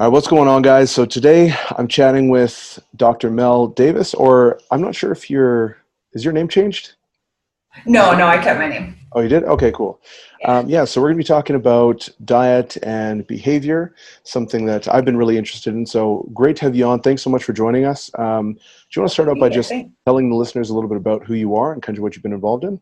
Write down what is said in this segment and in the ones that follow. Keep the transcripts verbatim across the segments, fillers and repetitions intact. All right, what's going on, guys? So today I'm chatting with Doctor Mel Davis, or I'm not sure if your, is your name changed? No, no, I kept my name. Oh, you did? Okay, cool. Um, yeah, so we're going to be talking about diet and behavior, something that I've been really interested in. So great to have you on. Thanks so much for joining us. Um, do you want to start out by just telling the listeners a little bit about who you are and kind of what you've been involved in?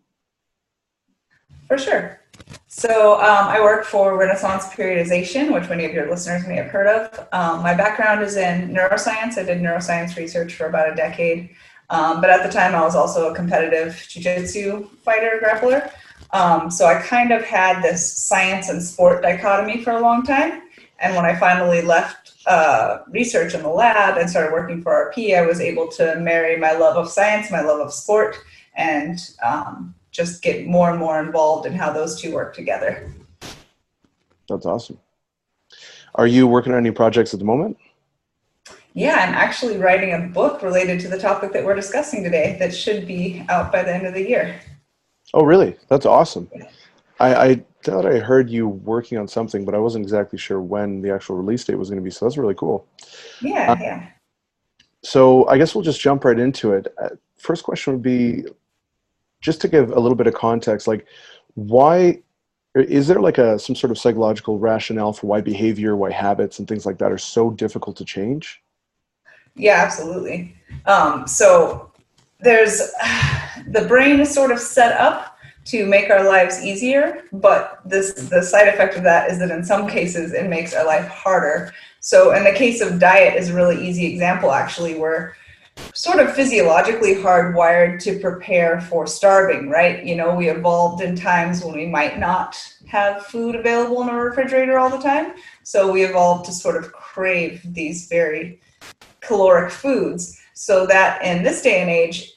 For sure. So um, I work for Renaissance Periodization, which many of your listeners may have heard of. Um, my background is in neuroscience. I did neuroscience research for about a decade. Um, but at the time, I was also a competitive jiu-jitsu fighter, grappler. Um, so I kind of had this science and sport dichotomy for a long time. And when I finally left uh, research in the lab and started working for R P, I was able to marry my love of science, my love of sport, and um, just get more and more involved in how those two work together. That's awesome. Are you working on any projects at the moment? Yeah, I'm actually writing a book related to the topic that we're discussing today that should be out by the end of the year. Oh, really? That's awesome. Yeah. I, I thought I heard you working on something, but I wasn't exactly sure when the actual release date was going to be, so that's really cool. Yeah, uh, yeah. So I guess we'll just jump right into it. First question would be, just to give a little bit of context, like why, is there like a some sort of psychological rationale for why behavior, why habits and things like that are so difficult to change? Yeah, absolutely. Um, so there's, the brain is sort of set up to make our lives easier, but this the side effect of that is that in some cases it makes our life harder. So in the case of diet is a really easy example, actually, where sort of physiologically hardwired to prepare for starving, right? You know, we evolved in times when we might not have food available in a refrigerator all the time. So we evolved to sort of crave these very caloric foods. So that in this day and age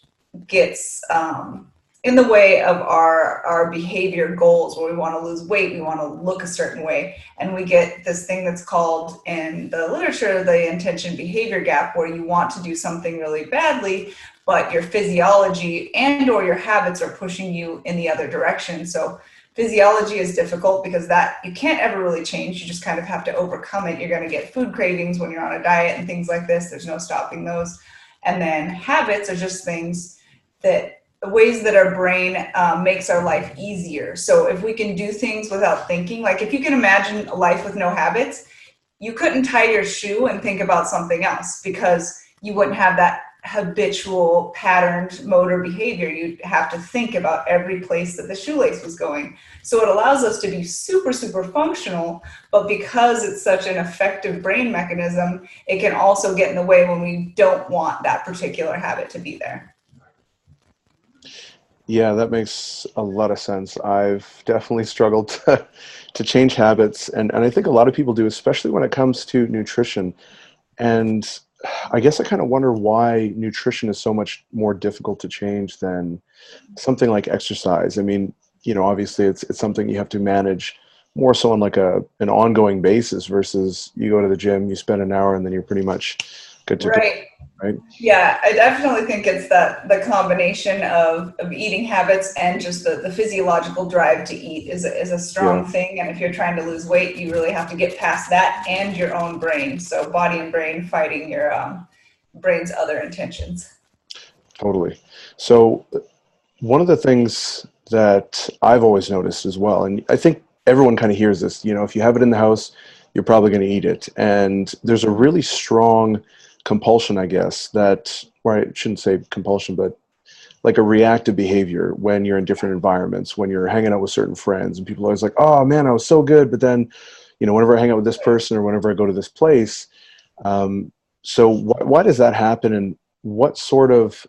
gets um, in the way of our, our behavior goals, where we want to lose weight, we want to look a certain way. And we get this thing that's called in the literature, the intention behavior gap, where you want to do something really badly, but your physiology and or your habits are pushing you in the other direction. So physiology is difficult because that you can't ever really change. You just kind of have to overcome it. You're going to get food cravings when you're on a diet and things like this. There's no stopping those. And then habits are just things that ways that our brain um, makes our life easier. So if we can do things without thinking, like if you can imagine a life with no habits, you couldn't tie your shoe and think about something else because you wouldn't have that habitual patterned motor behavior. You'd have to think about every place that the shoelace was going. So it allows us to be super, super functional, but because it's such an effective brain mechanism, it can also get in the way when we don't want that particular habit to be there. Yeah, that makes a lot of sense. I've definitely struggled to, to change habits. And, and I think a lot of people do, especially when it comes to nutrition. And I guess I kind of wonder why nutrition is so much more difficult to change than something like exercise. I mean, you know, obviously it's it's something you have to manage more so on like a an ongoing basis versus you go to the gym, you spend an hour and then you're pretty much good to go. Right. Right. Yeah, I definitely think it's that the combination of, of eating habits and just the, the physiological drive to eat is a, is a strong yeah. thing. And if you're trying to lose weight, you really have to get past that and your own brain. So body and brain fighting your um, brain's other intentions. Totally. So one of the things that I've always noticed as well, and I think everyone kind of hears this, you know, if you have it in the house, you're probably going to eat it. And there's a really strong compulsion, I guess, that, or I shouldn't say compulsion, but like a reactive behavior when you're in different environments, when you're hanging out with certain friends and people are always like, oh man, I was so good. But then, you know, whenever I hang out with this person or whenever I go to this place. Um, so wh- why does that happen? And what sort of,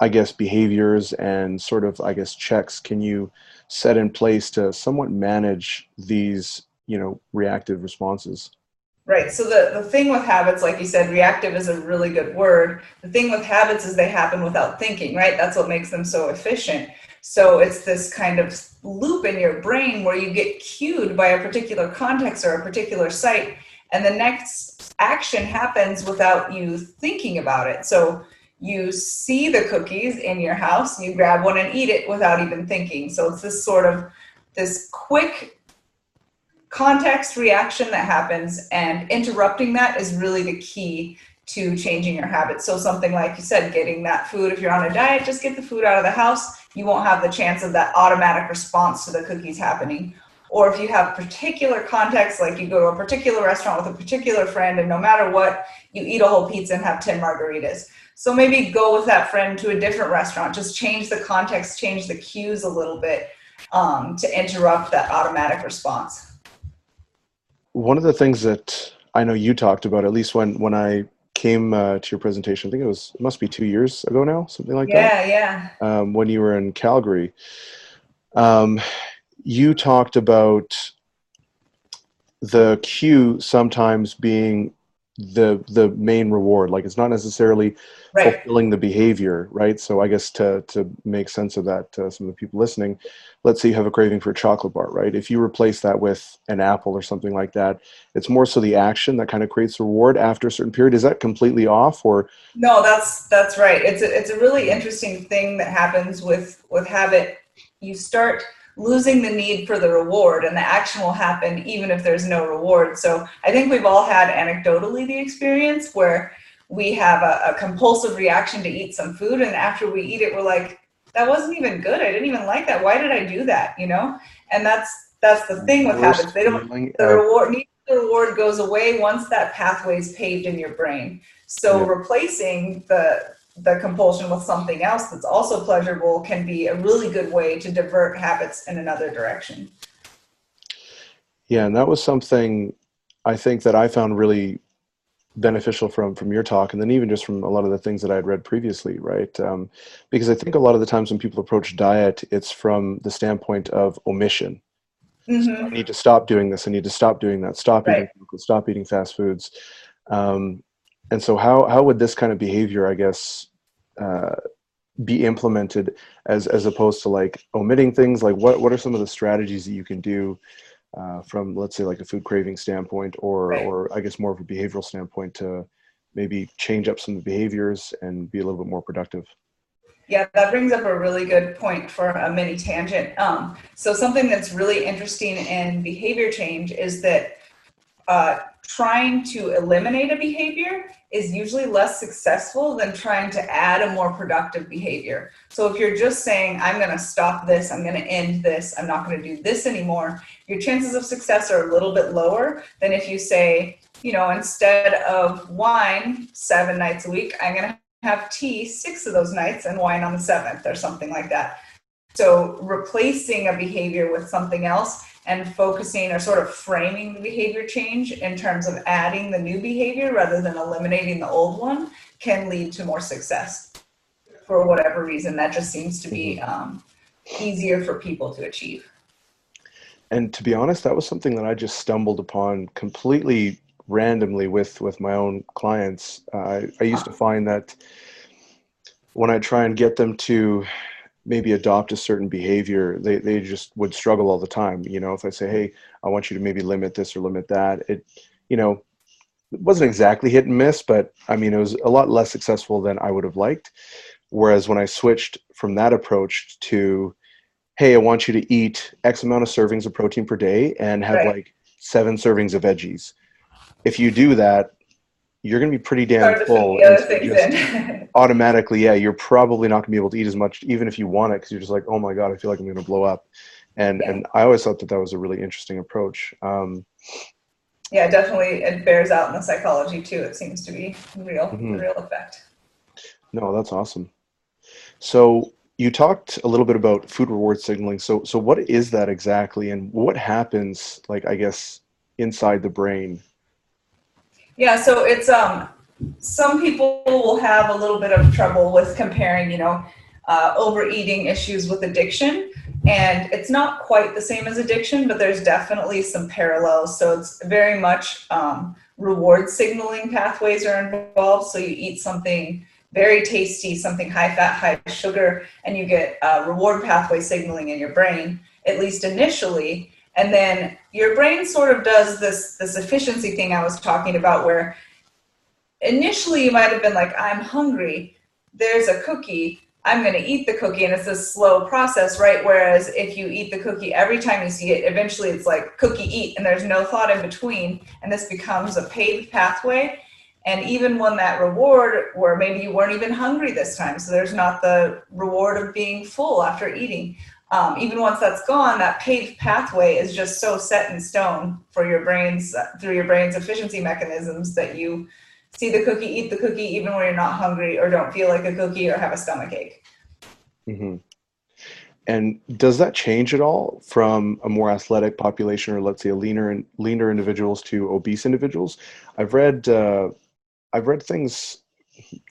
I guess, behaviors and sort of, I guess, checks can you set in place to somewhat manage these, you know, reactive responses? Right. So the, the thing with habits, like you said, reactive is a really good word. The thing with habits is they happen without thinking, right? That's what makes them so efficient. So it's this kind of loop in your brain where you get cued by a particular context or a particular site, and the next action happens without you thinking about it. So you see the cookies in your house, you grab one and eat it without even thinking. So it's this sort of this quick context reaction that happens, and interrupting that is really the key to changing your habits. So something like you said, getting that food, if you're on a diet, just get the food out of the house. You won't have the chance of that automatic response to the cookies happening. Or if you have particular contexts, like you go to a particular restaurant with a particular friend and no matter what, you eat a whole pizza and have ten margaritas. So maybe go with that friend to a different restaurant, just change the context, change the cues a little bit um, to interrupt that automatic response. One of the things that I know you talked about, at least when, when I came uh, to your presentation, I think it was, it must be two years ago now, something like yeah, that. Yeah, yeah. Um, when you were in Calgary, um, you talked about the cue sometimes being the the main reward. Like, it's not necessarily right. fulfilling the behavior, right? So I guess to, to make sense of that to some of the people listening, let's say you have a craving for a chocolate bar, right? If you replace that with an apple or something like that, it's more so the action that kind of creates reward after a certain period. Is that completely off or? No, that's that's right. It's a, it's a really interesting thing that happens with, with habit. You start losing the need for the reward, and the action will happen even if there's no reward. So I think we've all had anecdotally the experience where we have a, a compulsive reaction to eat some food, and after we eat it, we're like, that wasn't even good. I didn't even like that. Why did I do that? You know? And that's that's the thing with habits. They don't the reward need the reward goes away once that pathway is paved in your brain. So yeah. replacing the the compulsion with something else that's also pleasurable can be a really good way to divert habits in another direction. Yeah, and that was something I think that I found really beneficial from from your talk, and then even just from a lot of the things that I had read previously, right? Um, because I think a lot of the times when people approach diet, it's from the standpoint of omission. Mm-hmm. So I need to stop doing this. I need to stop doing that. Stop right. eating chemicals, stop eating fast foods. Um, and so how how would this kind of behavior, I guess, Uh, be implemented as as opposed to like omitting things? Like what what are some of the strategies that you can do uh, from, let's say, like a food craving standpoint or right. or I guess more of a behavioral standpoint to maybe change up some of the behaviors and be a little bit more productive? Yeah, that brings up a really good point for a mini tangent. Um, so something that's really interesting in behavior change is that uh, trying to eliminate a behavior is usually less successful than trying to add a more productive behavior. So if you're just saying, I'm going to stop this, I'm going to end this, I'm not going to do this anymore, your chances of success are a little bit lower than if you say, you know, instead of wine seven nights a week, I'm going to have tea six of those nights and wine on the seventh or something like that. So replacing a behavior with something else and focusing or sort of framing the behavior change in terms of adding the new behavior rather than eliminating the old one can lead to more success. For whatever reason, that just seems to be um, easier for people to achieve. And to be honest, that was something that I just stumbled upon completely randomly with, with my own clients. Uh, I, I used to find that when I try and get them to maybe adopt a certain behavior, they, they just would struggle all the time. You know, if I say, hey, I want you to maybe limit this or limit that, it, you know, it wasn't exactly hit and miss, but I mean, it was a lot less successful than I would have liked. Whereas when I switched from that approach to, hey, I want you to eat X amount of servings of protein per day and have right. like seven servings of veggies. If you do that, you're going to be pretty damn full. Automatically, yeah, you're probably not going to be able to eat as much, even if you want it, because you're just like, oh my God, I feel like I'm going to blow up. And yeah. and I always thought that that was a really interesting approach. Um, yeah, definitely. It bears out in the psychology too. It seems to be real, mm-hmm. real effect. No, that's awesome. So you talked a little bit about food reward signaling. So, so what is that exactly? And what happens, like, I guess, inside the brain? Yeah, so it's, um, some people will have a little bit of trouble with comparing, you know, uh, overeating issues with addiction. And it's not quite the same as addiction, but there's definitely some parallels. So it's very much um, reward signaling pathways are involved. So you eat something very tasty, something high fat, high sugar, and you get uh, reward pathway signaling in your brain, at least initially. And then your brain sort of does this, this efficiency thing I was talking about, where initially you might have been like, I'm hungry, there's a cookie, I'm going to eat the cookie, and it's a slow process, right? Whereas if you eat the cookie every time you see it, eventually it's like cookie eat, and there's no thought in between, and this becomes a paved pathway. And even when that reward, or maybe you weren't even hungry this time, so there's not the reward of being full after eating. Um, even once that's gone, that paved pathway is just so set in stone for your brains, through your brain's efficiency mechanisms, that you see the cookie, eat the cookie, even when you're not hungry or don't feel like a cookie or have a stomachache. Mm-hmm. And does that change at all from a more athletic population, or let's say a leaner and leaner individuals, to obese individuals? I've read, uh, I've read things,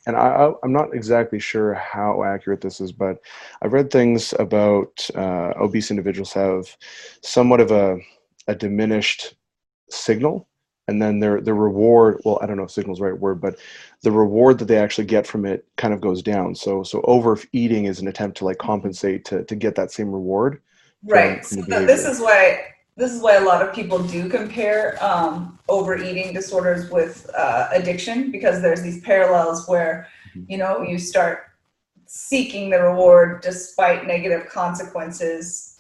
and I, I'm not exactly sure how accurate this is, but I've read things about uh, obese individuals have somewhat of a, a diminished signal, and then their the reward, well, I don't know if signal is the right word, but the reward that they actually get from it kind of goes down. So so overeating is an attempt to like compensate to, to get that same reward. Right. From, from so this is why this is why a lot of people do compare um, overeating disorders with uh, addiction, because there's these parallels where, you know, you start seeking the reward despite negative consequences,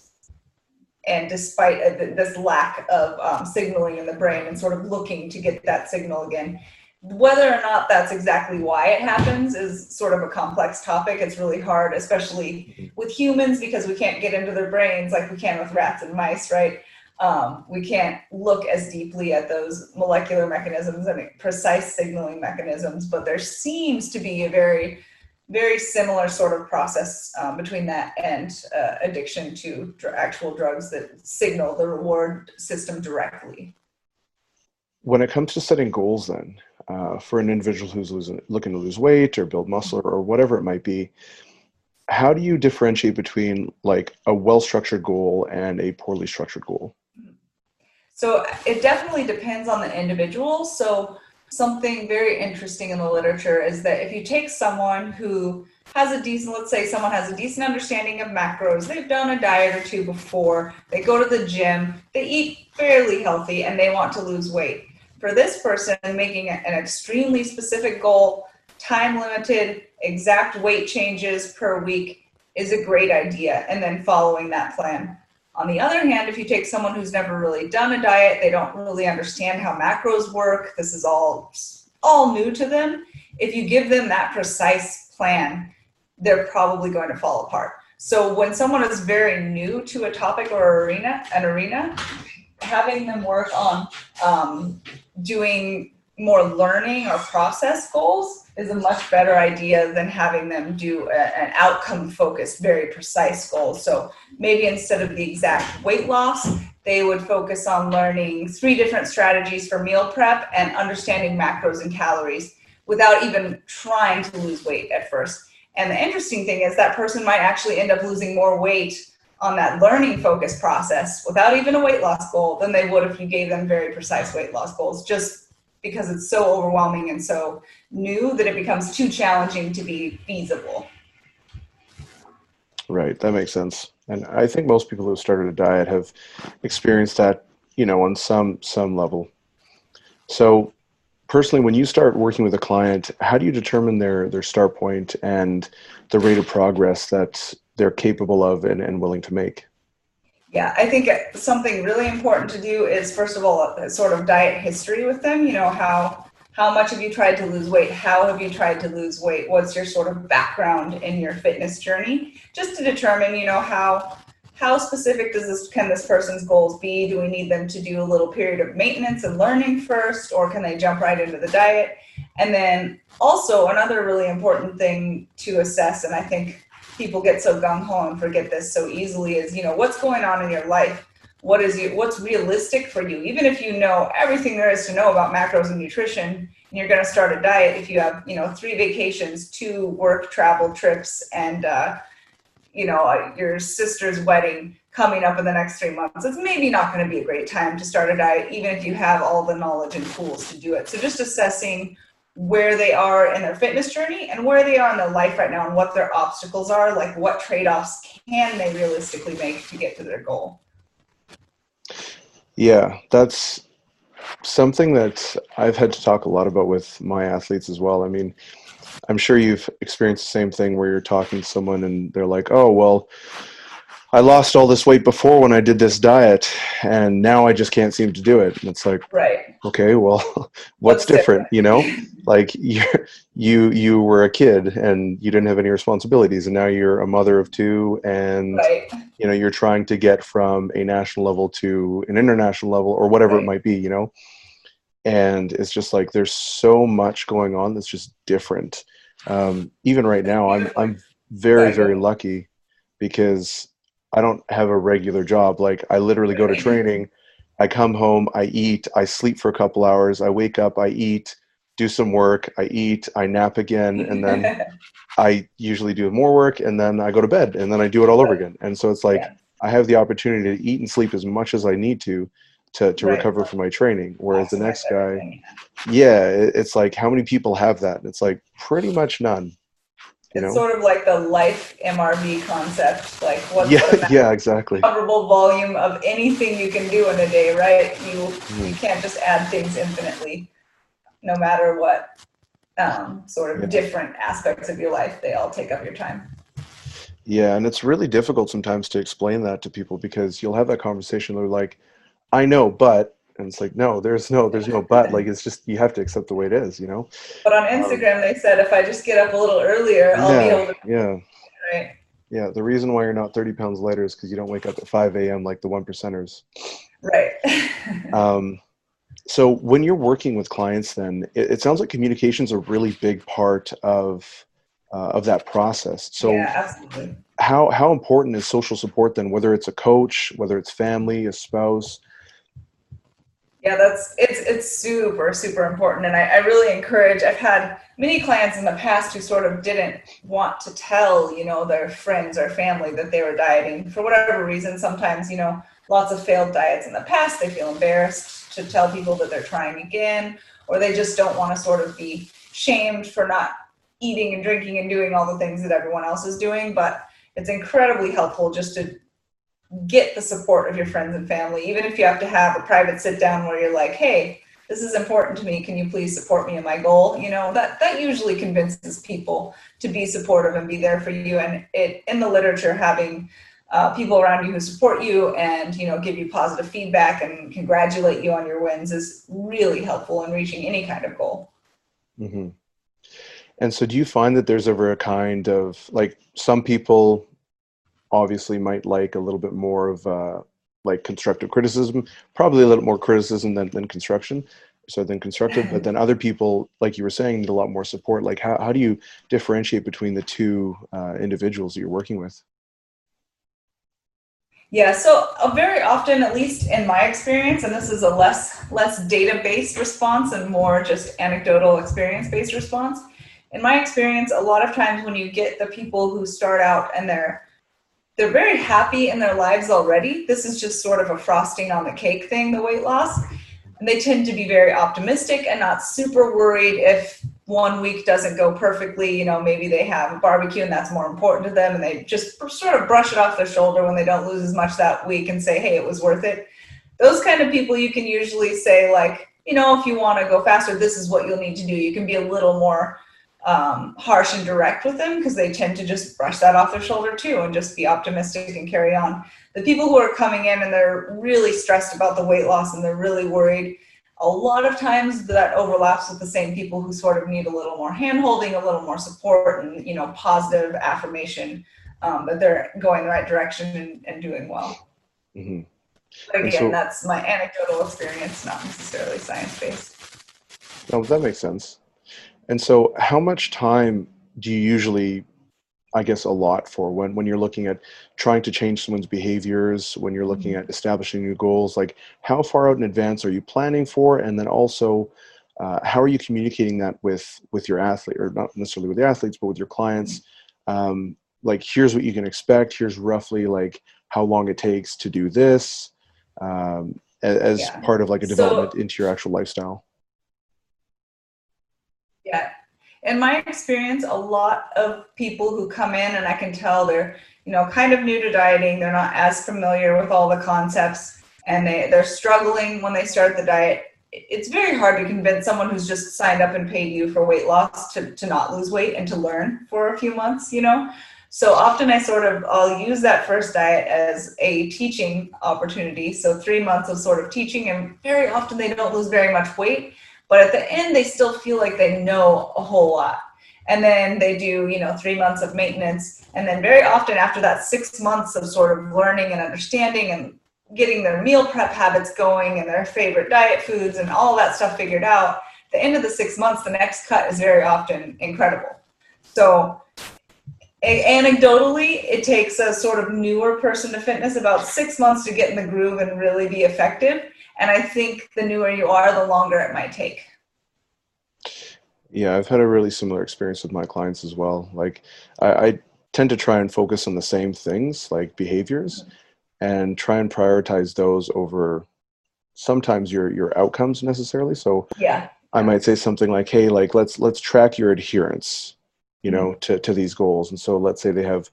and despite this lack of um, signaling in the brain, and sort of looking to get that signal again. Whether or not that's exactly why it happens is sort of a complex topic. It's really hard, especially with humans, because we can't get into their brains like we can with rats and mice, right? Um, we can't look as deeply at those molecular mechanisms and precise signaling mechanisms, but there seems to be a very, very similar sort of process um, between that and uh, addiction to dr- actual drugs that signal the reward system directly. When it comes to setting goals then, uh, for an individual who's losing, looking to lose weight or build muscle or whatever it might be, how do you differentiate between like a well-structured goal and a poorly structured goal? So it definitely depends on the individual. So something very interesting in the literature is that if you take someone who has a decent, let's say someone has a decent understanding of macros, they've done a diet or two before, they go to the gym, they eat fairly healthy, and they want to lose weight. For this person, making an extremely specific goal, time-limited, exact weight changes per week is a great idea, and then following that plan. On the other hand, if you take someone who's never really done a diet, they don't really understand how macros work, this is all, all new to them, if you give them that precise plan, they're probably going to fall apart. So when someone is very new to a topic or arena, an arena, having them work on um, doing more learning or process goals is a much better idea than having them do a, an outcome-focused, very precise goal. So maybe instead of the exact weight loss, they would focus on learning three different strategies for meal prep and understanding macros and calories without even trying to lose weight at first. And the interesting thing is that person might actually end up losing more weight on that learning-focused process without even a weight loss goal than they would if you gave them very precise weight loss goals, just because it's so overwhelming and so new that it becomes too challenging to be feasible. Right, that makes sense. And I think most people who started a diet have experienced that, you know, on some some level. So personally, when you start working with a client, how do you determine their, their start point and the rate of progress that they're capable of and, and willing to make? Yeah, I think something really important to do is, first of all, a sort of diet history with them. You know, how how much have you tried to lose weight? How have you tried to lose weight? What's your sort of background in your fitness journey? Just to determine, you know, how how specific does this can this person's goals be? Do we need them to do a little period of maintenance and learning first, or can they jump right into the diet? And then also another really important thing to assess, and I think people get so gung-ho and forget this so easily, is, you know, what's going on in your life? What is your, what's realistic for you? Even if you know everything there is to know about macros and nutrition, and you're going to start a diet, if you have, you know, three vacations, two work travel trips, and, uh, you know, your sister's wedding coming up in the next three months, it's maybe not going to be a great time to start a diet, even if you have all the knowledge and tools to do it. So just assessing where they are in their fitness journey and where they are in their life right now and what their obstacles are, like what trade-offs can they realistically make to get to their goal. Yeah, that's something that I've had to talk a lot about with my athletes as well. I mean, I'm sure you've experienced the same thing where you're talking to someone and they're like, oh, well, I lost all this weight before when I did this diet, and now I just can't seem to do it. And it's like, right. Okay, well, what's, what's different? different? You know, like you, you, you were a kid and you didn't have any responsibilities, and now you're a mother of two, and right. you know, you're trying to get from a national level to an international level or whatever right. it might be, you know? And it's just like, there's so much going on that's just different. Um, even right now, I'm, I'm very, very lucky because I don't have a regular job. Like I literally go to training, I come home, I eat, I sleep for a couple hours, I wake up, I eat, do some work, I eat, I nap again, and then I usually do more work, and then I go to bed, and then I do it all over again. And so it's like, yeah. I have the opportunity to eat and sleep as much as I need to, to, to right. recover from my training. Whereas That's the next guy, yeah, it's like, how many people have that? It's like pretty much none. You it's know? Sort of like the life M R V concept, like what's yeah, the yeah, exactly. recoverable volume of anything you can do in a day, right? You mm. you can't just add things infinitely, no matter what um, sort of yeah. different aspects of your life, they all take up your time. Yeah, and it's really difficult sometimes to explain that to people because you'll have that conversation, they're like, I know, but... And it's like, no, there's no, there's no but. Like, it's just, you have to accept the way it is, you know? But on Instagram, um, they said, if I just get up a little earlier, I'll yeah, be able to. Yeah. Right. Yeah. The reason why you're not thirty pounds lighter is because you don't wake up at five a.m. like the one percenters. Right. um, so when you're working with clients, then it, it sounds like communication is a really big part of, uh, of that process. So yeah, absolutely. how, how important is social support then, whether it's a coach, whether it's family, a spouse? Yeah, that's, it's, it's super, super important. And I, I really encourage, I've had many clients in the past who sort of didn't want to tell, you know, their friends or family that they were dieting for whatever reason. Sometimes, you know, lots of failed diets in the past, they feel embarrassed to tell people that they're trying again, or they just don't want to sort of be shamed for not eating and drinking and doing all the things that everyone else is doing. But it's incredibly helpful just to get the support of your friends and family, even if you have to have a private sit down where you're like, hey, this is important to me. Can you please support me in my goal? You know, that, that usually convinces people to be supportive and be there for you. And it, in the literature, having uh, people around you who support you and, you know, give you positive feedback and congratulate you on your wins is really helpful in reaching any kind of goal. Mm-hmm. And so do you find that there's ever a kind of, like, some people obviously might like a little bit more of uh, like constructive criticism, probably a little more criticism than, than construction, so than constructive, but then other people, like you were saying, need a lot more support. Like how, how do you differentiate between the two uh, individuals that you're working with? Yeah, so uh, very often, at least in my experience, and this is a less, less data-based response and more just anecdotal experience-based response. In my experience, a lot of times when you get the people who start out and they're They're very happy in their lives already. This is just sort of a frosting on the cake thing, the weight loss. And they tend to be very optimistic and not super worried if one week doesn't go perfectly. You know, maybe they have a barbecue and that's more important to them, and they just sort of brush it off their shoulder when they don't lose as much that week and say, hey, it was worth it. Those kind of people, you can usually say, like, you know, if you want to go faster, this is what you'll need to do. You can be a little more Um, harsh and direct with them because they tend to just brush that off their shoulder too and just be optimistic and carry on. The people who are coming in and they're really stressed about the weight loss and they're really worried, a lot of times that overlaps with the same people who sort of need a little more hand-holding, a little more support and, you know, positive affirmation um, that they're going the right direction and, and doing well. Mm-hmm. But again, so, that's my anecdotal experience, not necessarily science-based. No, that makes sense. And so how much time do you usually, I guess, allot for when, when you're looking at trying to change someone's behaviors, when you're looking at establishing new goals, like how far out in advance are you planning for? And then also, uh, how are you communicating that with, with your athlete, or not necessarily with the athletes, but with your clients? Um, like, here's what you can expect. Here's roughly like how long it takes to do this um, as yeah. part of like a development so- into your actual lifestyle. Yeah. In my experience, a lot of people who come in, and I can tell they're, you know, kind of new to dieting. They're not as familiar with all the concepts, and they, they're struggling when they start the diet. it's very hard to convince someone who's just signed up and paid you for weight loss to, to not lose weight and to learn for a few months, you know? So often I sort of, I'll use that first diet as a teaching opportunity. So three months of sort of teaching, and very often they don't lose very much weight, but at the end, they still feel like they know a whole lot. And then they do, you know, three months of maintenance. And then very often after that six months of sort of learning and understanding and getting their meal prep habits going and their favorite diet foods and all that stuff figured out, at the end of the six months, the next cut is very often incredible. So anecdotally, it takes a sort of newer person to fitness about six months to get in the groove and really be effective. And I think the newer you are, the longer it might take. Yeah, I've had a really similar experience with my clients as well. Like I, I tend to try and focus on the same things, like behaviors, mm-hmm. and try and prioritize those over sometimes your, your outcomes necessarily. So yeah, I might say something like, hey, like let's, let's track your adherence, you know, mm-hmm. to, to these goals. And so let's say they have,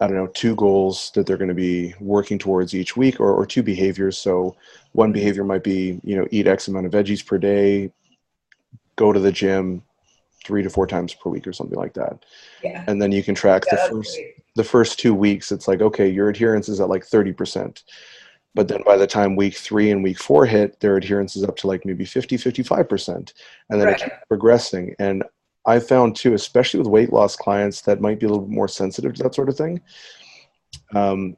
I don't know, two goals that they're going to be working towards each week, or, or two behaviors. So one behavior might be, you know, eat X amount of veggies per day, go to the gym three to four times per week or something like that. Yeah. And then you can track yeah, the first, the first two weeks. It's like, okay, your adherence is at like thirty percent. But then by the time week three and week four hit, their adherence is up to like maybe fifty, fifty-five percent. And then right. it keeps progressing. And I found too, especially with weight loss clients that might be a little bit more sensitive to that sort of thing, um,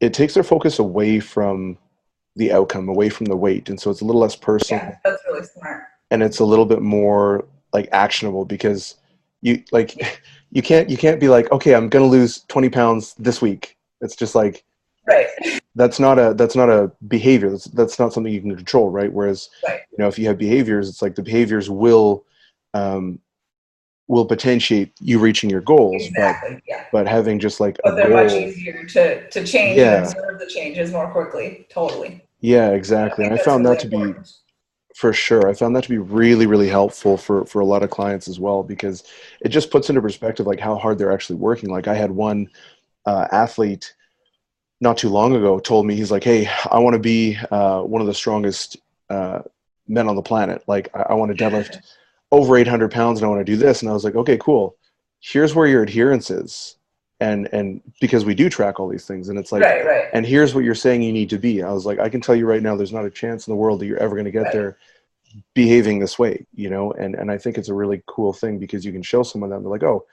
it takes their focus away from the outcome, away from the weight. And so it's a little less personal. Yeah, that's really smart. And it's a little bit more like actionable, because you like you can't you can't be like, okay, I'm gonna lose twenty pounds this week. It's just like, right, that's not a that's not a behavior. That's that's not something you can control, right? Whereas right. you know, if you have behaviors, it's like the behaviors will um, will potentiate you reaching your goals. Exactly. But, yeah. but having just like but a they're goal, much easier to to change yeah. and observe the changes more quickly. Totally. Yeah, exactly. I and I found really that to important. be For sure. I found that to be really, really helpful for, for a lot of clients as well, because it just puts into perspective like how hard they're actually working. Like I had one uh, athlete not too long ago told me, he's like, hey, I want to be uh, one of the strongest uh, men on the planet. Like I, I want to deadlift over eight hundred pounds and I want to do this. And I was like, okay, cool. Here's where your adherence is. And, and because we do track all these things, and it's like, right, right. and here's what you're saying you need to be. I was like, I can tell you right now, there's not a chance in the world that you're ever going to get right. there behaving this way, you know? And, and I think it's a really cool thing, because you can show someone that, and they're like, oh,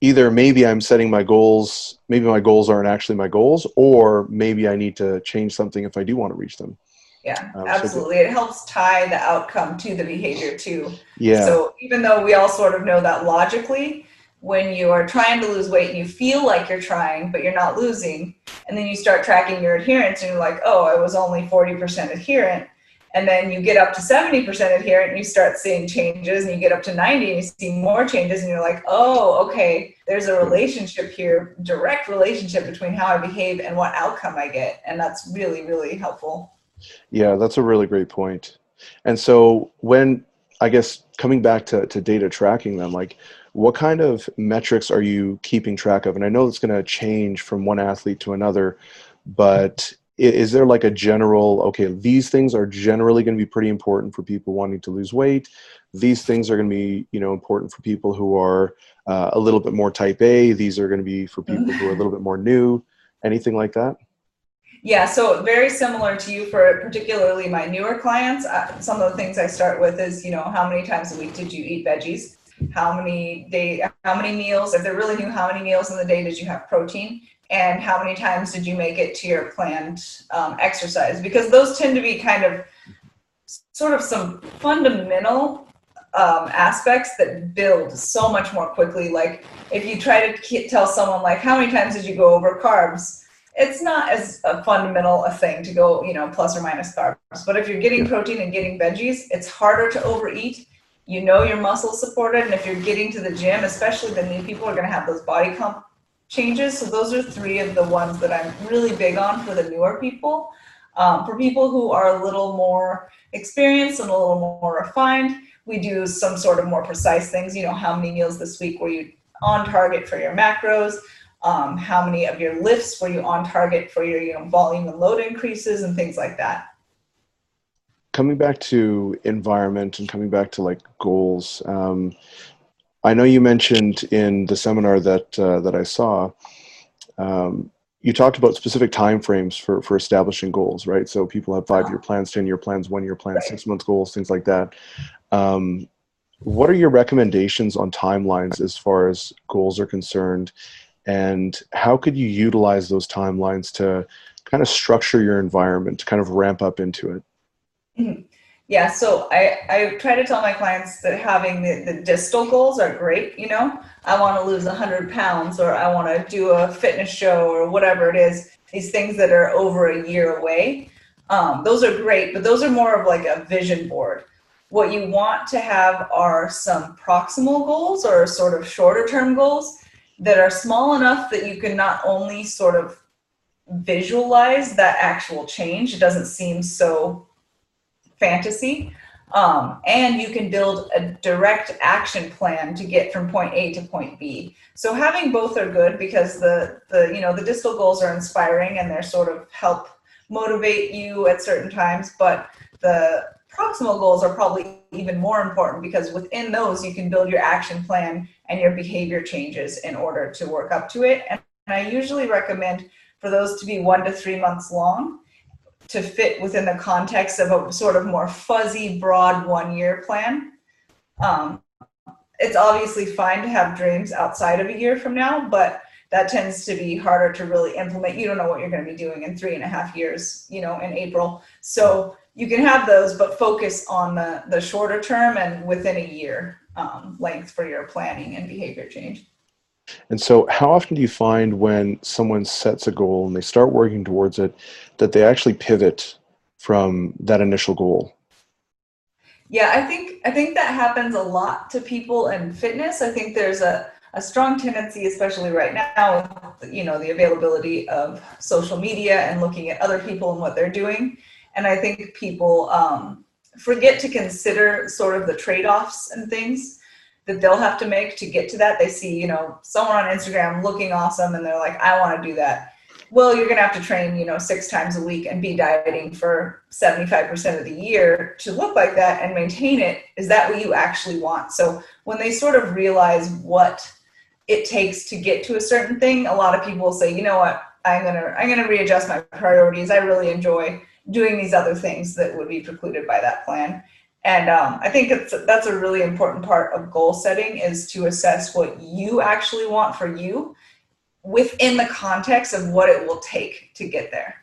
either maybe I'm setting my goals, maybe my goals aren't actually my goals, or maybe I need to change something if I do want to reach them. Yeah, um, absolutely. So it helps tie the outcome to the behavior too. Yeah. So even though we all sort of know that logically, when you are trying to lose weight and you feel like you're trying, but you're not losing, and then you start tracking your adherence and you're like, oh, I was only forty percent adherent. And then you get up to seventy percent adherent and you start seeing changes, and you get up to ninety and you see more changes, and you're like, oh, okay, there's a relationship here, direct relationship between how I behave and what outcome I get. And that's really, really helpful. Yeah, that's a really great point. And so when, I guess, coming back to, to data tracking them, like, what kind of metrics are you keeping track of? And I know it's going to change from one athlete to another, but is there like a general, okay, these things are generally going to be pretty important for people wanting to lose weight. These things are going to be, you know, important for people who are uh, a little bit more type A. These are going to be for people who are a little bit more new, anything like that? Yeah, so very similar to you for particularly my newer clients. Uh, some of the things I start with is, you know, how many times a week did you eat veggies? How many day, how many meals, if they're really new, how many meals in the day did you have protein, and how many times did you make it to your planned um, exercise? Because those tend to be kind of sort of some fundamental um, aspects that build so much more quickly. Like if you try to tell someone like, how many times did you go over carbs? It's not as a fundamental a thing to go, you know, plus or minus carbs. But if you're getting protein and getting veggies, it's harder to overeat. You know your muscles supported, and if you're getting to the gym, especially the new people are going to have those body comp changes. So those are three of the ones that I'm really big on for the newer people. Um, for people who are a little more experienced and a little more refined, we do some sort of more precise things. You know, how many meals this week were you on target for your macros? Um, how many of your lifts were you on target for your, you know, volume and load increases and things like that? coming back to environment and coming back to like goals, um, I know you mentioned in the seminar that uh, that I saw, um, you talked about specific timeframes for for establishing goals, right? So people have five-year plans, ten-year plans, one-year plans, six-month goals, things like that. Um, what are your recommendations on timelines as far as goals are concerned, and how could you utilize those timelines to kind of structure your environment, to kind of ramp up into it? Mm-hmm. Yeah, so I, I try to tell my clients that having the, the distal goals are great, you know. I want to lose one hundred pounds, or I want to do a fitness show, or whatever it is, these things that are over a year away. Um, those are great, but those are more of like a vision board. What you want to have are some proximal goals, or sort of shorter term goals that are small enough that you can not only sort of visualize that actual change, it doesn't seem so fantasy, um, and you can build a direct action plan to get from point A to point B. So having both are good, because the, the, you know, the distal goals are inspiring and they're sort of help motivate you at certain times, but the proximal goals are probably even more important, because within those you can build your action plan and your behavior changes in order to work up to it. And I usually recommend for those to be one to three months long, to fit within the context of a sort of more fuzzy, broad one-year plan. Um, it's obviously fine to have dreams outside of a year from now, but that tends to be harder to really implement. You don't know what you're going to be doing in three and a half years, you know, in April. So you can have those, but focus on the, the shorter term and within a year um, length for your planning and behavior change. And so how often do you find when someone sets a goal and they start working towards it, that they actually pivot from that initial goal? Yeah, I think I think that happens a lot to people in fitness. I think there's a, a strong tendency, especially right now, with, you know, the availability of social media and looking at other people and what they're doing. And I think people um, forget to consider sort of the trade-offs and things that they'll have to make to get to that. They see, you know, someone on Instagram looking awesome and they're like, I want to do that. Well, you're going to have to train, you know, six times a week and be dieting for seventy-five percent of the year to look like that and maintain it. Is that what you actually want? So when they sort of realize what it takes to get to a certain thing, a lot of people will say, you know what, I'm going to, I'm going to readjust my priorities. I really enjoy doing these other things that would be precluded by that plan. And um, I think it's, that's a really important part of goal setting, is to assess what you actually want for you within the context of what it will take to get there.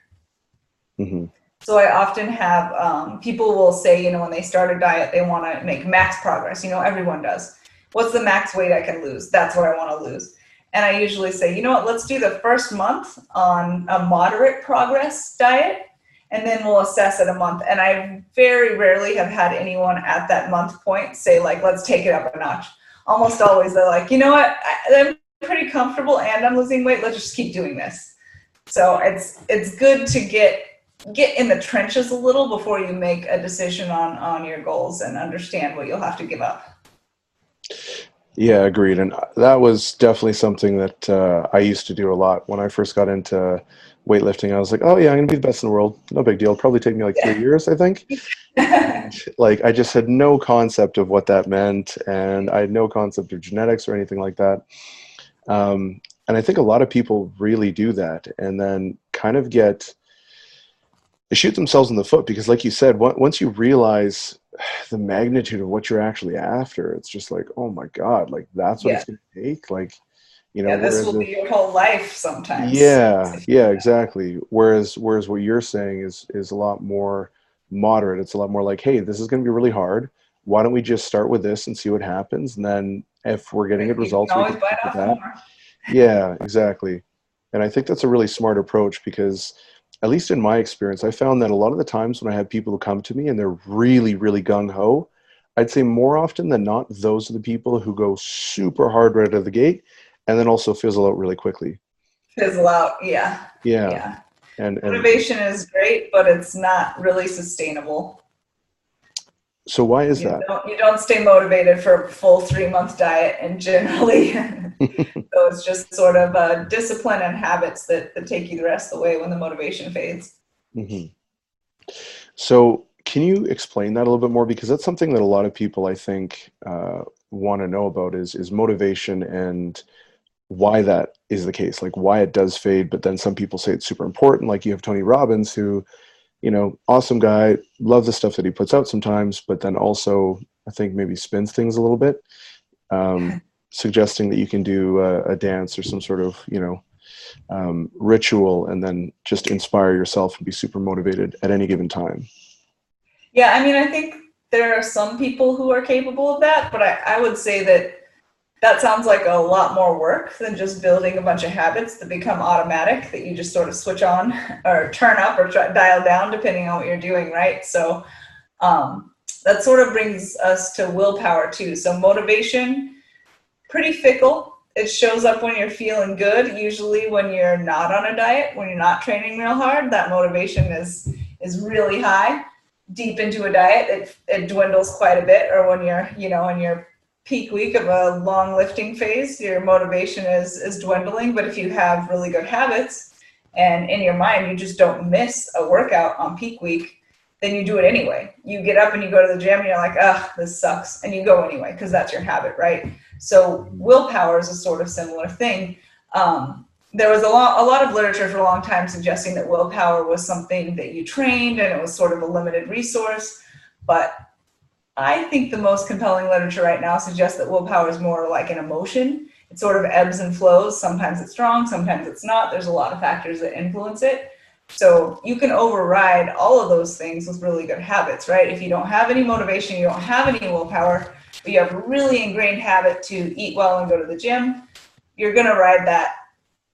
Mm-hmm. So I often have um, people will say, you know, when they start a diet, they want to make max progress. You know, everyone does. What's the max weight I can lose? That's what I want to lose. And I usually say, you know what, let's do the first month on a moderate progress diet, and then we'll assess it a month. And I very rarely have had anyone at that month point say, like, let's take it up a notch. Almost always they're like, you know what, I'm pretty comfortable and I'm losing weight. Let's just keep doing this. So it's it's good to get get in the trenches a little before you make a decision on, on your goals, and understand what you'll have to give up. Yeah, agreed. And that was definitely something that uh, I used to do a lot when I first got into weightlifting. I was like, oh yeah, I'm gonna be the best in the world. No big deal. It'll probably take me like yeah. three years, I think. And, like, I just had no concept of what that meant, and I had no concept of genetics or anything like that. Um, and I think a lot of people really do that, and then kind of get they shoot themselves in the foot, because, like you said, once you realize the magnitude of what you're actually after, it's just like, oh my God, like that's what yeah. it's gonna take. Like, you know, yeah, this will be your whole life sometimes. Yeah, yeah, exactly. Whereas, whereas what you're saying is is a lot more moderate. It's a lot more like, hey, this is going to be really hard. Why don't we just start with this and see what happens? And then if we're getting good results, we can bite off more. Yeah, exactly. And I think that's a really smart approach, because at least in my experience, I found that a lot of the times when I have people who come to me and they're really, really gung-ho, I'd say more often than not, those are the people who go super hard right out of the gate, and then also fizzle out really quickly. Fizzle out, yeah. Yeah. yeah. And, and motivation is great, but it's not really sustainable. So why is you that? Don't, you don't stay motivated for a full three-month diet, and generally, so it's just sort of a discipline and habits that, that take you the rest of the way when the motivation fades. Mm-hmm. So Can you explain that a little bit more? Because that's something that a lot of people, I think, uh, want to know about is, is motivation and why that is the case, like why it does fade. But then some people say it's super important. Like you have Tony Robbins, who, you know, awesome guy, love the stuff that he puts out sometimes, but then also I think maybe spins things a little bit, um, suggesting that you can do a, a dance or some sort of, you know, um, ritual and then just inspire yourself and be super motivated at any given time. Yeah, I mean, I think there are some people who are capable of that, but I, I would say that that sounds like a lot more work than just building a bunch of habits that become automatic, that you just sort of switch on or turn up or try, dial down depending on what you're doing, right? So um, that sort of brings us to willpower too. So motivation, pretty fickle. It shows up when you're feeling good, usually when you're not on a diet, when you're not training real hard, that motivation is, is really high. Deep into a diet, it, it dwindles quite a bit, or when you're, you know, in your peak week of a long lifting phase, your motivation is, is dwindling. But if you have really good habits and in your mind, you just don't miss a workout on peak week, then you do it anyway. You get up and you go to the gym and you're like, ugh, this sucks. And you go anyway, because that's your habit, right? So willpower is a sort of similar thing. Um, There was a lot, a lot of literature for a long time suggesting that willpower was something that you trained and it was sort of a limited resource. But I think the most compelling literature right now suggests that willpower is more like an emotion. It sort of ebbs and flows. Sometimes it's strong, sometimes it's not. There's a lot of factors that influence it. So you can override all of those things with really good habits, right? If you don't have any motivation, you don't have any willpower, but you have a really ingrained habit to eat well and go to the gym, you're going to ride that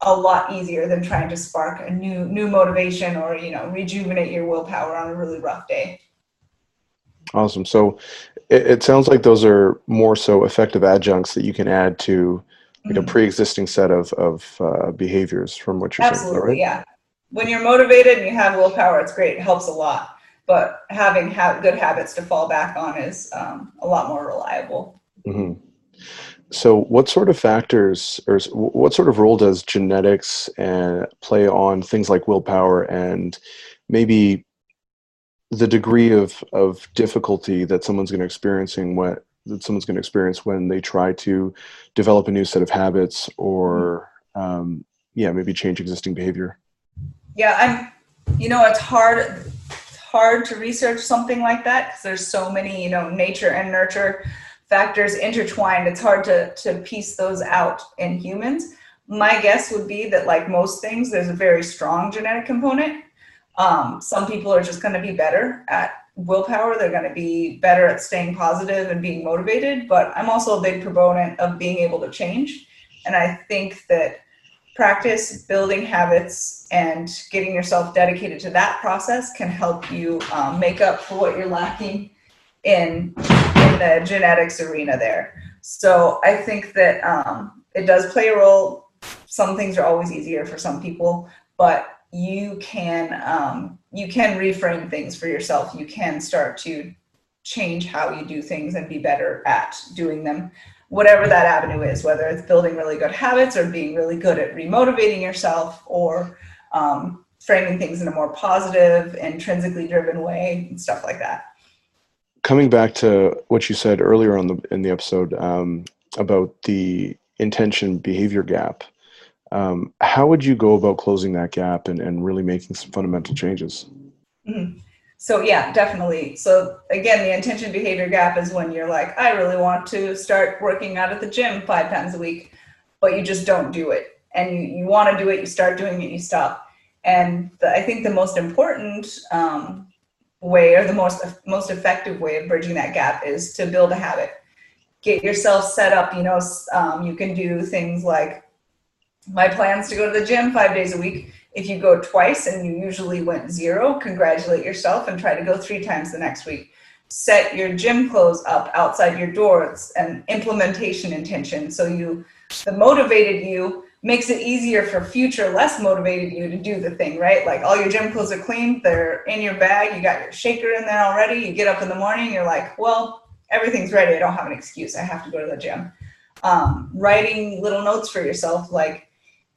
a lot easier than trying to spark a new new motivation or, you know, rejuvenate your willpower on a really rough day. Awesome. So it, it sounds like those are more so effective adjuncts that you can add to like mm-hmm. a pre-existing set of, of uh, behaviors from what you're Absolutely, saying. Absolutely, right? Yeah. When you're motivated and you have willpower, it's great. It helps a lot. But having ha- good habits to fall back on is um, a lot more reliable. Mm-hmm. So what sort of factors or what sort of role does genetics uh, play on things like willpower and maybe the degree of, of difficulty that someone's going to experiencing what that someone's going to experience when they try to develop a new set of habits or, um, yeah, maybe change existing behavior? Yeah, I'm, you know, it's hard, it's hard to research something like that because there's so many, you know, nature and nurture factors intertwined. It's hard to, to piece those out in humans. My guess would be that, like most things, there's a very strong genetic component. Um, some people are just going to be better at willpower. They're going to be better at staying positive and being motivated. But I'm also a big proponent of being able to change. And I think that practice, building habits, and getting yourself dedicated to that process can help you um, make up for what you're lacking in the genetics arena there. So I think that um, it does play a role. Some things are always easier for some people, but you can um, you can reframe things for yourself. You can start to change how you do things and be better at doing them, whatever that avenue is, whether it's building really good habits or being really good at remotivating yourself or um, framing things in a more positive, intrinsically driven way and stuff like that. Coming back to what you said earlier on the in the episode um, about the intention behavior gap, um, how would you go about closing that gap and, and really making some fundamental changes? Mm-hmm. So yeah, definitely. So again, the intention behavior gap is when you're like, I really want to start working out at the gym five times a week, but you just don't do it. And you, you want to do it, you start doing it, you stop. And the, I think the most important um, way or the most most effective way of bridging that gap is to build a habit. Get yourself set up. You know, um, you can do things like my plans to go to the gym five days a week. If you go twice and you usually went zero, congratulate yourself and try to go three times the next week. Set your gym clothes up outside your door. It's an implementation intention. So you, the motivated you makes it easier for future less motivated you to do the thing, right? Like all your gym clothes are clean, they're in your bag, you got your shaker in there already, you get up in the morning, you're like, well, everything's ready, I don't have an excuse, I have to go to the gym. Um, writing little notes for yourself, like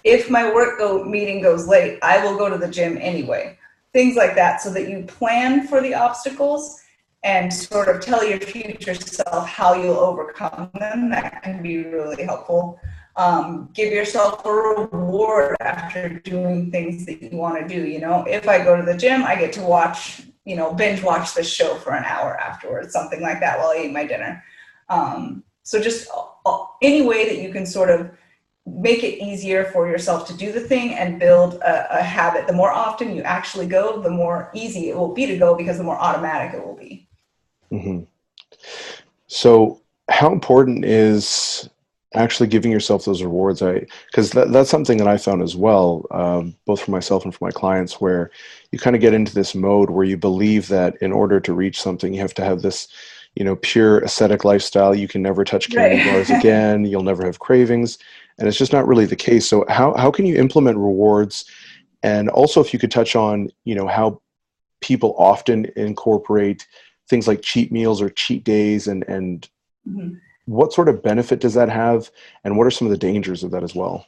if my work go- meeting goes late, I will go to the gym anyway. things like that, so that you plan for the obstacles and sort of tell your future self how you'll overcome them. That can be really helpful. Um, give yourself a reward after doing things that you want to do. You know, if I go to the gym, I get to watch, you know, binge watch this show for an hour afterwards, something like that, while I eat my dinner. Um, so just any way that you can sort of make it easier for yourself to do the thing and build a, a habit. The more often you actually go, the more easy it will be to go, because the more automatic it will be. Mm-hmm. So how important is actually giving yourself those rewards? I, because that, that's something that I found as well, um, both for myself and for my clients, where you kind of get into this mode where you believe that in order to reach something, you have to have this, you know, pure ascetic lifestyle. You can never touch candy bars again. You'll never have cravings. And it's just not really the case. So how, how can you implement rewards? And also, if you could touch on, you know, how people often incorporate things like cheat meals or cheat days, and, and mm-hmm. what sort of benefit does that have? And what are some of the dangers of that as well?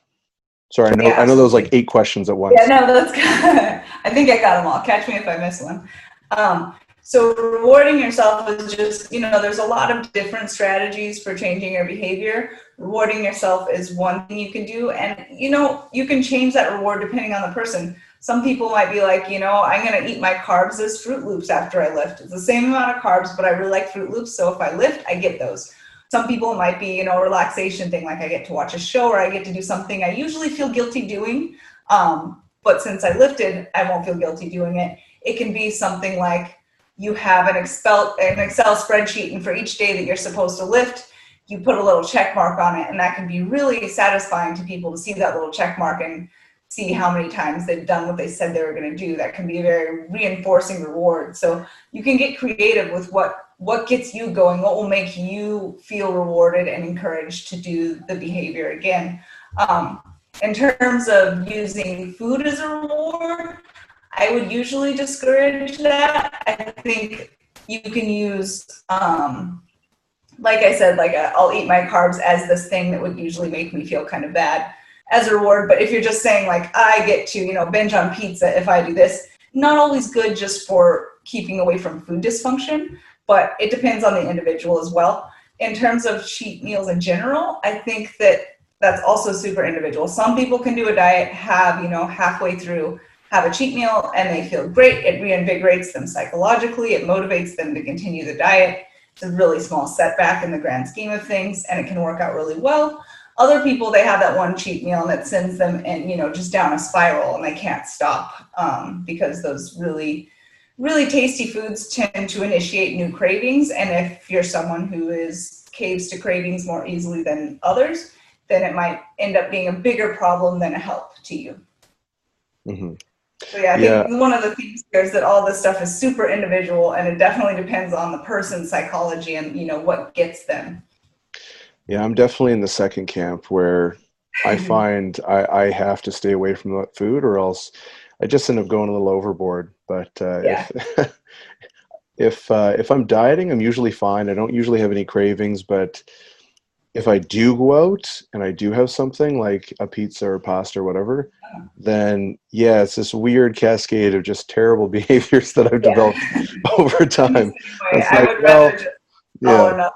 Sorry, I know, yeah. I know those like eight questions at once. Yeah, no, that's good. I think I got them all. Catch me if I miss one. Um, So rewarding yourself is just, you know, there's a lot of different strategies for changing your behavior. Rewarding yourself is one thing you can do. And, you know, you can change that reward depending on the person. Some people might be like, you know, I'm going to eat my carbs as Fruit Loops after I lift. It's the same amount of carbs, but I really like Fruit Loops. So if I lift, I get those. Some people might be, you know, a relaxation thing, like I get to watch a show, or I get to do something I usually feel guilty doing. Um, but since I lifted, I won't feel guilty doing it. It can be something like, you have an Excel, an Excel spreadsheet, and for each day that you're supposed to lift, you put a little check mark on it, and that can be really satisfying to people to see that little check mark and see how many times they've done what they said they were going to do. That can be a very reinforcing reward. So you can get creative with what what gets you going, what will make you feel rewarded and encouraged to do the behavior again. Um, in terms of using food as a reward, I would usually discourage that. I think you can use, um, like I said, like a, I'll eat my carbs as this thing that would usually make me feel kind of bad as a reward. But if you're just saying like, I get to, you know, binge on pizza if I do this, not always good just for keeping away from food dysfunction, but it depends on the individual as well. In terms of cheat meals in general, I think that that's also super individual. Some people can do a diet, have, you know, halfway through, have a cheat meal, and they feel great. It reinvigorates them psychologically. It motivates them to continue the diet. It's a really small setback in the grand scheme of things, and it can work out really well. Other people, they have that one cheat meal, and it sends them in, you know, just down a spiral, and they can't stop um, because those really, really tasty foods tend to initiate new cravings. And if you're someone who is caves to cravings more easily than others, then it might end up being a bigger problem than a help to you. Mm-hmm. So yeah, I think yeah. one of the things here is that all this stuff is super individual, and it definitely depends on the person's psychology and, you know, what gets them. Yeah, I'm definitely in the second camp where I find I, I have to stay away from that food, or else I just end up going a little overboard. But uh, yeah. if if, uh, if I'm dieting, I'm usually fine. I don't usually have any cravings, but if I do go out and I do have something like a pizza or pasta or whatever, then yeah, it's this weird cascade of just terrible behaviors that I've yeah. developed over time. It's I like, would well, rather just yeah.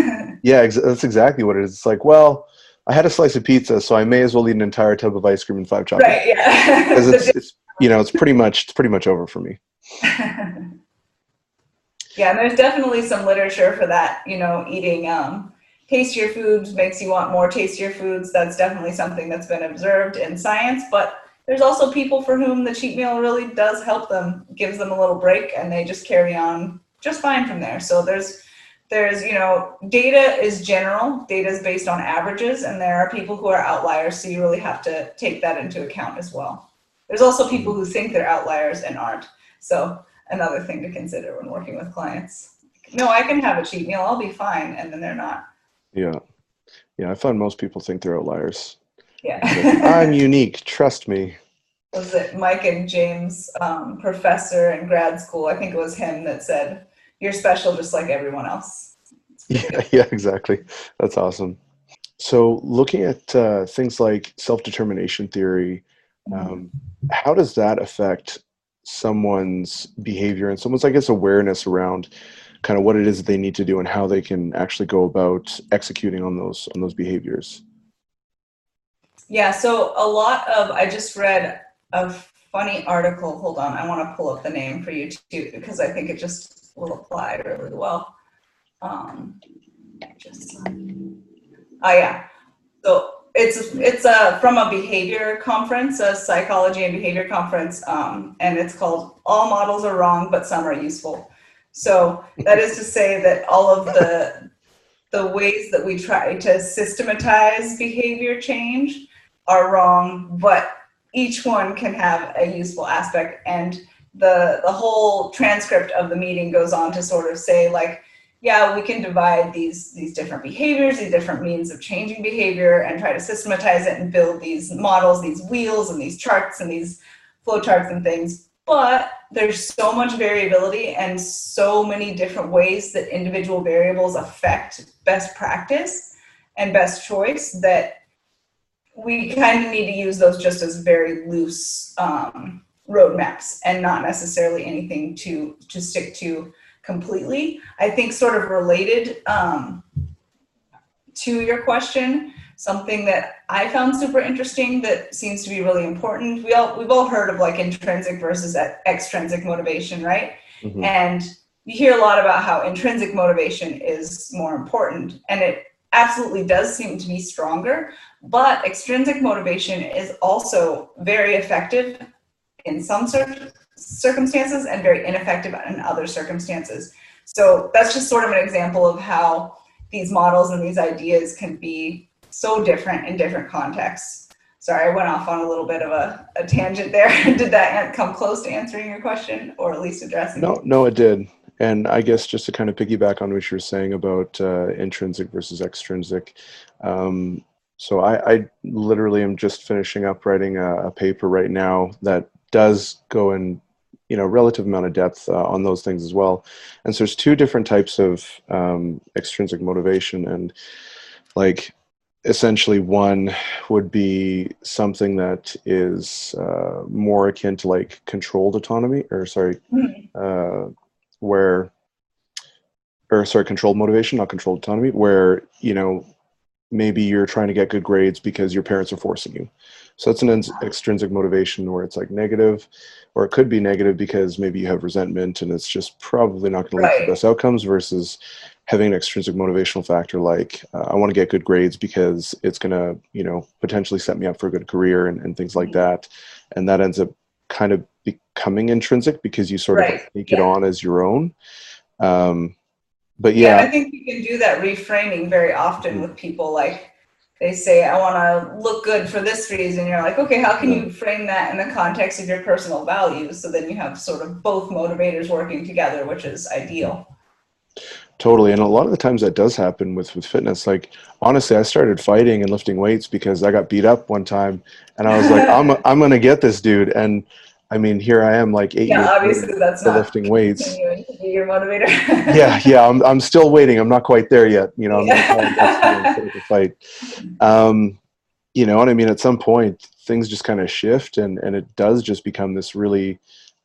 nothing. yeah, ex- that's exactly what it is. It's like, well, I had a slice of pizza, so I may as well eat an entire tub of ice cream and five chocolates. Right, yeah. Because it's, it's, you know, it's pretty much, it's pretty much over for me. Yeah. And there's definitely some literature for that, you know, eating, um, tastier foods makes you want more tastier foods. That's definitely something that's been observed in science, but there's also people for whom the cheat meal really does help them, gives them a little break, and they just carry on just fine from there. So there's, there's, you know, data is general, data is based on averages, and there are people who are outliers. So you really have to take that into account as well. There's also people who think they're outliers and aren't. So another thing to consider when working with clients. No, I can have a cheat meal, I'll be fine. And then they're not. Yeah. Yeah. I find most people think they're outliers. Yeah. I'm unique. Trust me. Was it Mike and James, um, professor in grad school? I think it was him that said, you're special just like everyone else. Yeah, yeah, exactly. That's awesome. So looking at uh, things like self-determination theory, um, mm-hmm. how does that affect someone's behavior and someone's, I guess, awareness around kind of what it is that they need to do and how they can actually go about executing on those on those behaviors? Yeah, so a lot of, I just read a funny article. Hold on, I want to pull up the name for you too, because I think it just will apply really well. Um, just, oh yeah, so it's it's a, from a behavior conference, a psychology and behavior conference, um, and it's called All Models Are Wrong, but Some Are Useful. So that is to say that all of the the ways that we try to systematize behavior change are wrong, but each one can have a useful aspect. And the the whole transcript of the meeting goes on to sort of say, like, yeah, we can divide these these different behaviors, these different means of changing behavior, and try to systematize it and build these models, these wheels and these charts and these flowcharts and things. But there's so much variability and so many different ways that individual variables affect best practice and best choice that we kind of need to use those just as very loose um, roadmaps and not necessarily anything to, to stick to completely. I think sort of related um, to your question, something that I found super interesting that seems to be really important. We all, we've all heard of like intrinsic versus extrinsic motivation, right? Mm-hmm. And you hear a lot about how intrinsic motivation is more important, and it absolutely does seem to be stronger, but extrinsic motivation is also very effective in some cir- circumstances and very ineffective in other circumstances. So that's just sort of an example of how these models and these ideas can be so different in different contexts. Sorry, I went off on a little bit of a, a tangent there. Did that come close to answering your question, or at least addressing it? No, no, it did. And I guess just to kind of piggyback on what you were saying about uh, intrinsic versus extrinsic. Um, so I, I literally am just finishing up writing a, a paper right now that does go in, you know, relative amount of depth uh, on those things as well. And so there's two different types of um, extrinsic motivation, and like, essentially, one would be something that is uh, more akin to like controlled autonomy, or sorry, uh, where, or sorry, controlled motivation, not controlled autonomy, where, you know, maybe you're trying to get good grades because your parents are forcing you. So that's an ex- extrinsic motivation where it's like negative, or it could be negative because maybe you have resentment and it's just probably not going to lead to the best outcomes, versus having an extrinsic motivational factor like uh, I want to get good grades because it's going to, you know, potentially set me up for a good career and, and things like that. And that ends up kind of becoming intrinsic because you sort right. of take yeah. it on as your own. Um, but yeah. yeah. I think you can do that reframing very often mm-hmm. with people. Like they say, I want to look good for this reason. You're like, okay, how can mm-hmm. you frame that in the context of your personal values? So then you have sort of both motivators working together, which is ideal. Totally. And a lot of the times that does happen with, with fitness. Like, honestly, I started fighting and lifting weights because I got beat up one time and I was like, I'm a, I'm going to get this dude. And I mean, here I am like eight yeah, years obviously that's not lifting weights. To be your motivator. yeah. Yeah. I'm, I'm still waiting. I'm not quite there yet. You know, I'm yeah. going to fight. Um, you know, and I mean, at some point things just kind of shift, and, and it does just become this really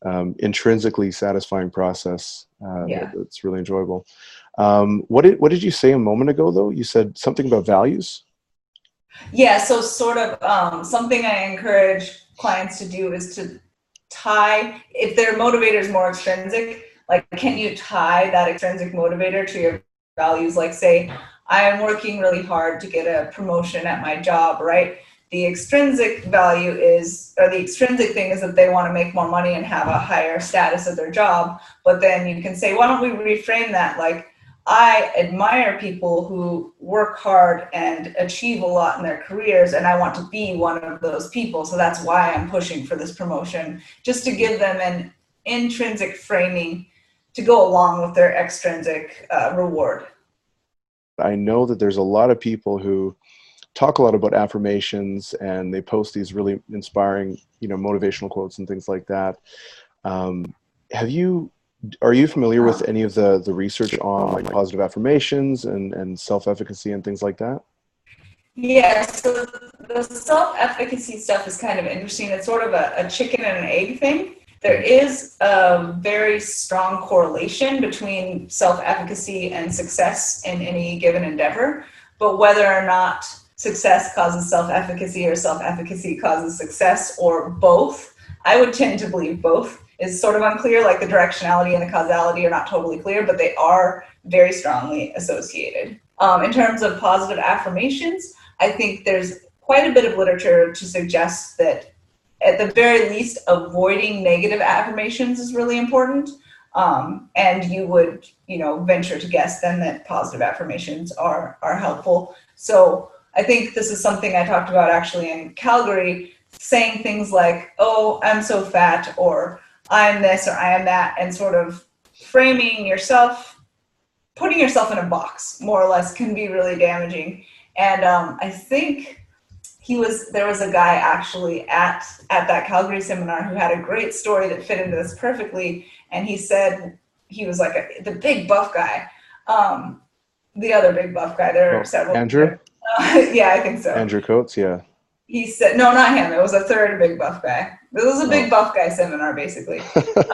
um, intrinsically satisfying process. Uh, yeah. It's really enjoyable. Um, what did what did you say a moment ago, though? You said something about values? Yeah, so sort of um, something I encourage clients to do is to tie, if their motivator is more extrinsic, like can you tie that extrinsic motivator to your values? Like say, I'm working really hard to get a promotion at my job, right? The extrinsic value is, or the extrinsic thing is that they want to make more money and have a higher status at their job. But then you can say, why don't we reframe that? Like, I admire people who work hard and achieve a lot in their careers, and I want to be one of those people. So that's why I'm pushing for this promotion, just to give them an intrinsic framing to go along with their extrinsic uh, reward. I know that there's a lot of people who talk a lot about affirmations, and they post these really inspiring, you know, motivational quotes and things like that. Um, have you, are you familiar with any of the, the research on like positive affirmations and, and self-efficacy and things like that? Yeah, so the self-efficacy stuff is kind of interesting. It's sort of a, a chicken and an egg thing. There is a very strong correlation between self-efficacy and success in any given endeavor, but whether or not success causes self-efficacy or self-efficacy causes success, or both, I would tend to believe both, is sort of unclear. Like the directionality and the causality are not totally clear, but they are very strongly associated. Um, in terms of positive affirmations, I think there's quite a bit of literature to suggest that at the very least, avoiding negative affirmations is really important. Um, and you would, you know, venture to guess then that positive affirmations are, are helpful. So I think this is something I talked about actually in Calgary, saying things like, oh, I'm so fat, or I'm this, or I am that, and sort of framing yourself, putting yourself in a box, more or less, can be really damaging. And um, I think He was, there was a guy actually at, at that Calgary seminar who had a great story that fit into this perfectly. And he said, he was like a, the big buff guy, um, the other big buff guy, there are oh, several. Andrew? Uh, yeah, I think so. Andrew Coates, yeah. He said, no, not him. It was a third big buff guy. This was a big oh. buff guy seminar, basically.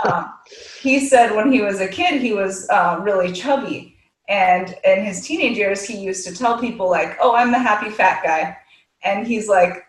um, he said when he was a kid, he was uh, really chubby. And in his teenage years, he used to tell people like, oh, I'm the happy fat guy. And he's like,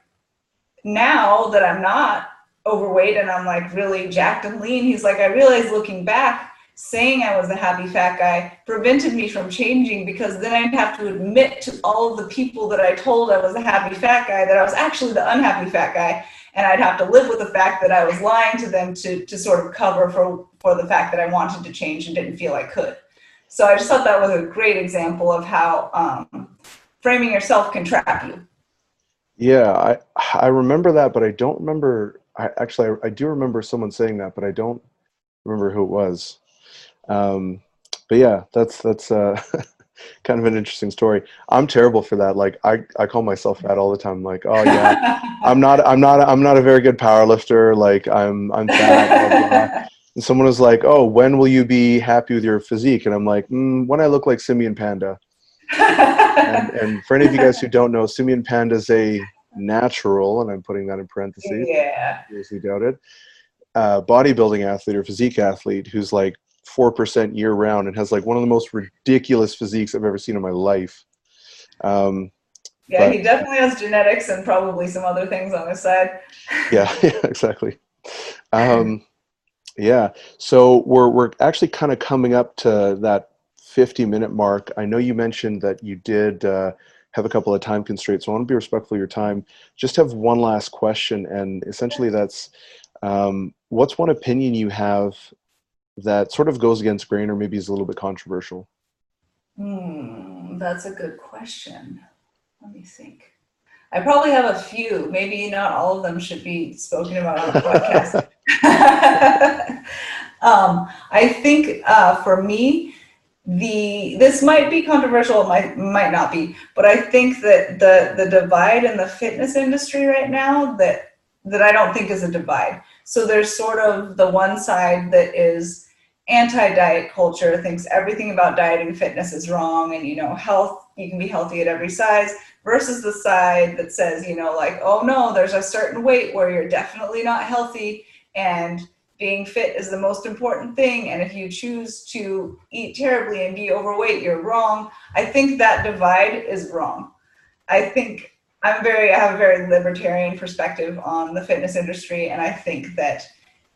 now that I'm not overweight and I'm like really jacked and lean, he's like, I realized looking back, saying I was a happy fat guy prevented me from changing, because then I'd have to admit to all of the people that I told I was a happy fat guy that I was actually the unhappy fat guy. And I'd have to live with the fact that I was lying to them to, to sort of cover for, for the fact that I wanted to change and didn't feel I could. So I just thought that was a great example of how um, framing yourself can trap you. Yeah, I, I remember that, but I don't remember, I actually, I, I do remember someone saying that, but I don't remember who it was. Um, but yeah, that's, that's uh, kind of an interesting story. I'm terrible for that. Like I, I call myself fat all the time. Like, oh yeah, I'm not, I'm not, I'm not a very good power lifter. Like I'm, I'm fat. Blah, blah, blah. And someone was like, oh, when will you be happy with your physique? And I'm like, mm, when I look like Simeon Panda. and, and for any of you guys who don't know, Simeon Panda is a natural, and I'm putting that in parentheses, yeah, seriously doubted, uh, bodybuilding athlete or physique athlete who's like four percent year round and has like one of the most ridiculous physiques I've ever seen in my life. Um, yeah, but, he definitely has genetics and probably some other things on his side. yeah, yeah, exactly. Um, yeah, so we're we're actually kind of coming up to that fifty minute mark. I know you mentioned that you did uh, have a couple of time constraints, so I want to be respectful of your time. Just have one last question, and essentially that's, um, what's one opinion you have that sort of goes against grain or maybe is a little bit controversial? Hmm, that's a good question. Let me think. I probably have a few. Maybe not all of them should be spoken about on the podcast. um, I think uh, for me, The, this might be controversial, it might, might not be, but I think that the, the divide in the fitness industry right now that, that I don't think is a divide. So there's sort of the one side that is anti-diet culture, thinks everything about diet and fitness is wrong, and you know, health, you can be healthy at every size, versus the side that says, you know, like, oh no, there's a certain weight where you're definitely not healthy, and being fit is the most important thing, and if you choose to eat terribly and be overweight, you're wrong. I think that divide is wrong. I think I'm very, I have a very libertarian perspective on the fitness industry, and I think that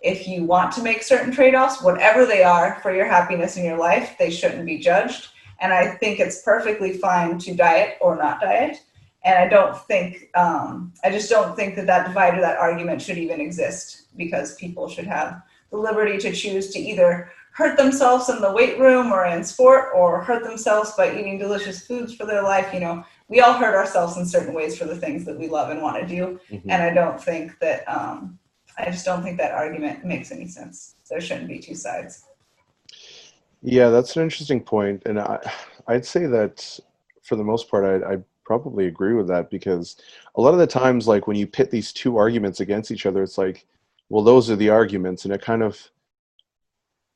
if you want to make certain trade-offs, whatever they are, for your happiness in your life, they shouldn't be judged. And I think it's perfectly fine to diet or not diet. And I don't think, um, I just don't think that that divide or that argument should even exist, because people should have the liberty to choose to either hurt themselves in the weight room or in sport, or hurt themselves by eating delicious foods for their life. You know, we all hurt ourselves in certain ways for the things that we love and want to do. Mm-hmm. And I don't think that, um, I just don't think that argument makes any sense. There shouldn't be two sides. Yeah, that's an interesting point. And I, I'd say that for the most part, I, I probably agree with that, because a lot of the times, like when you pit these two arguments against each other, it's like, well, those are the arguments, and it kind of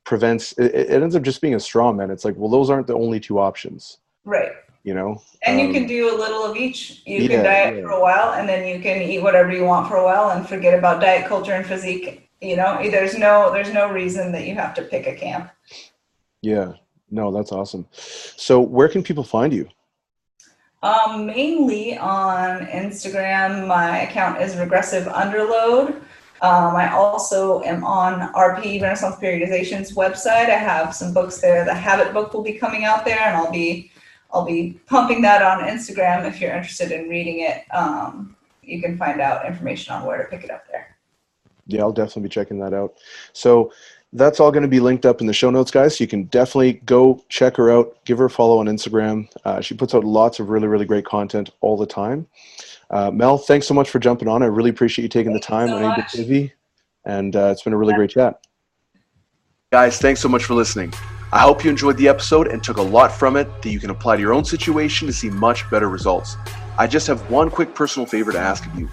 prevents it, it ends up just being a straw man. It's like, well, those aren't the only two options, right? You know, and um, you can do a little of each. You yeah, can diet yeah. for a while, and then you can eat whatever you want for a while and forget about diet culture and physique You know, there's no there's no reason that you have to pick a camp. Yeah, no, that's awesome. So where can people find you? Um, mainly on Instagram. My account is Regressive Underload. Um, I also am on R P, Renaissance Periodization's website. I have some books there. The Habit book will be coming out there, and I'll be I'll be pumping that on Instagram. If you're interested in reading it, um, you can find out information on where to pick it up there. Yeah, I'll definitely be checking that out. So that's all going to be linked up in the show notes, guys. So you can definitely go check her out, give her a follow on Instagram. Uh, she puts out lots of really, really great content all the time. Uh, Mel, thanks so much for jumping on. I really appreciate you taking thanks the time. So I know you get busy, and uh, it's been a really yeah. great chat. Guys, thanks so much for listening. I hope you enjoyed the episode and took a lot from it that you can apply to your own situation to see much better results. I just have one quick personal favor to ask of you.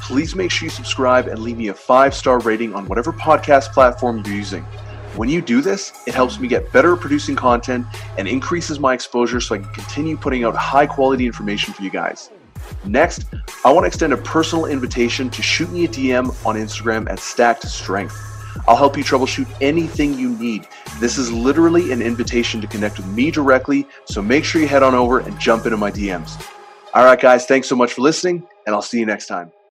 Please make sure you subscribe and leave me a five-star rating on whatever podcast platform you're using. When you do this, it helps me get better at producing content and increases my exposure so I can continue putting out high-quality information for you guys. Next, I want to extend a personal invitation to shoot me a D M on Instagram at Stacked Strength. I'll help you troubleshoot anything you need. This is literally an invitation to connect with me directly, so make sure you head on over and jump into my D Ms. All right, guys, thanks so much for listening, and I'll see you next time.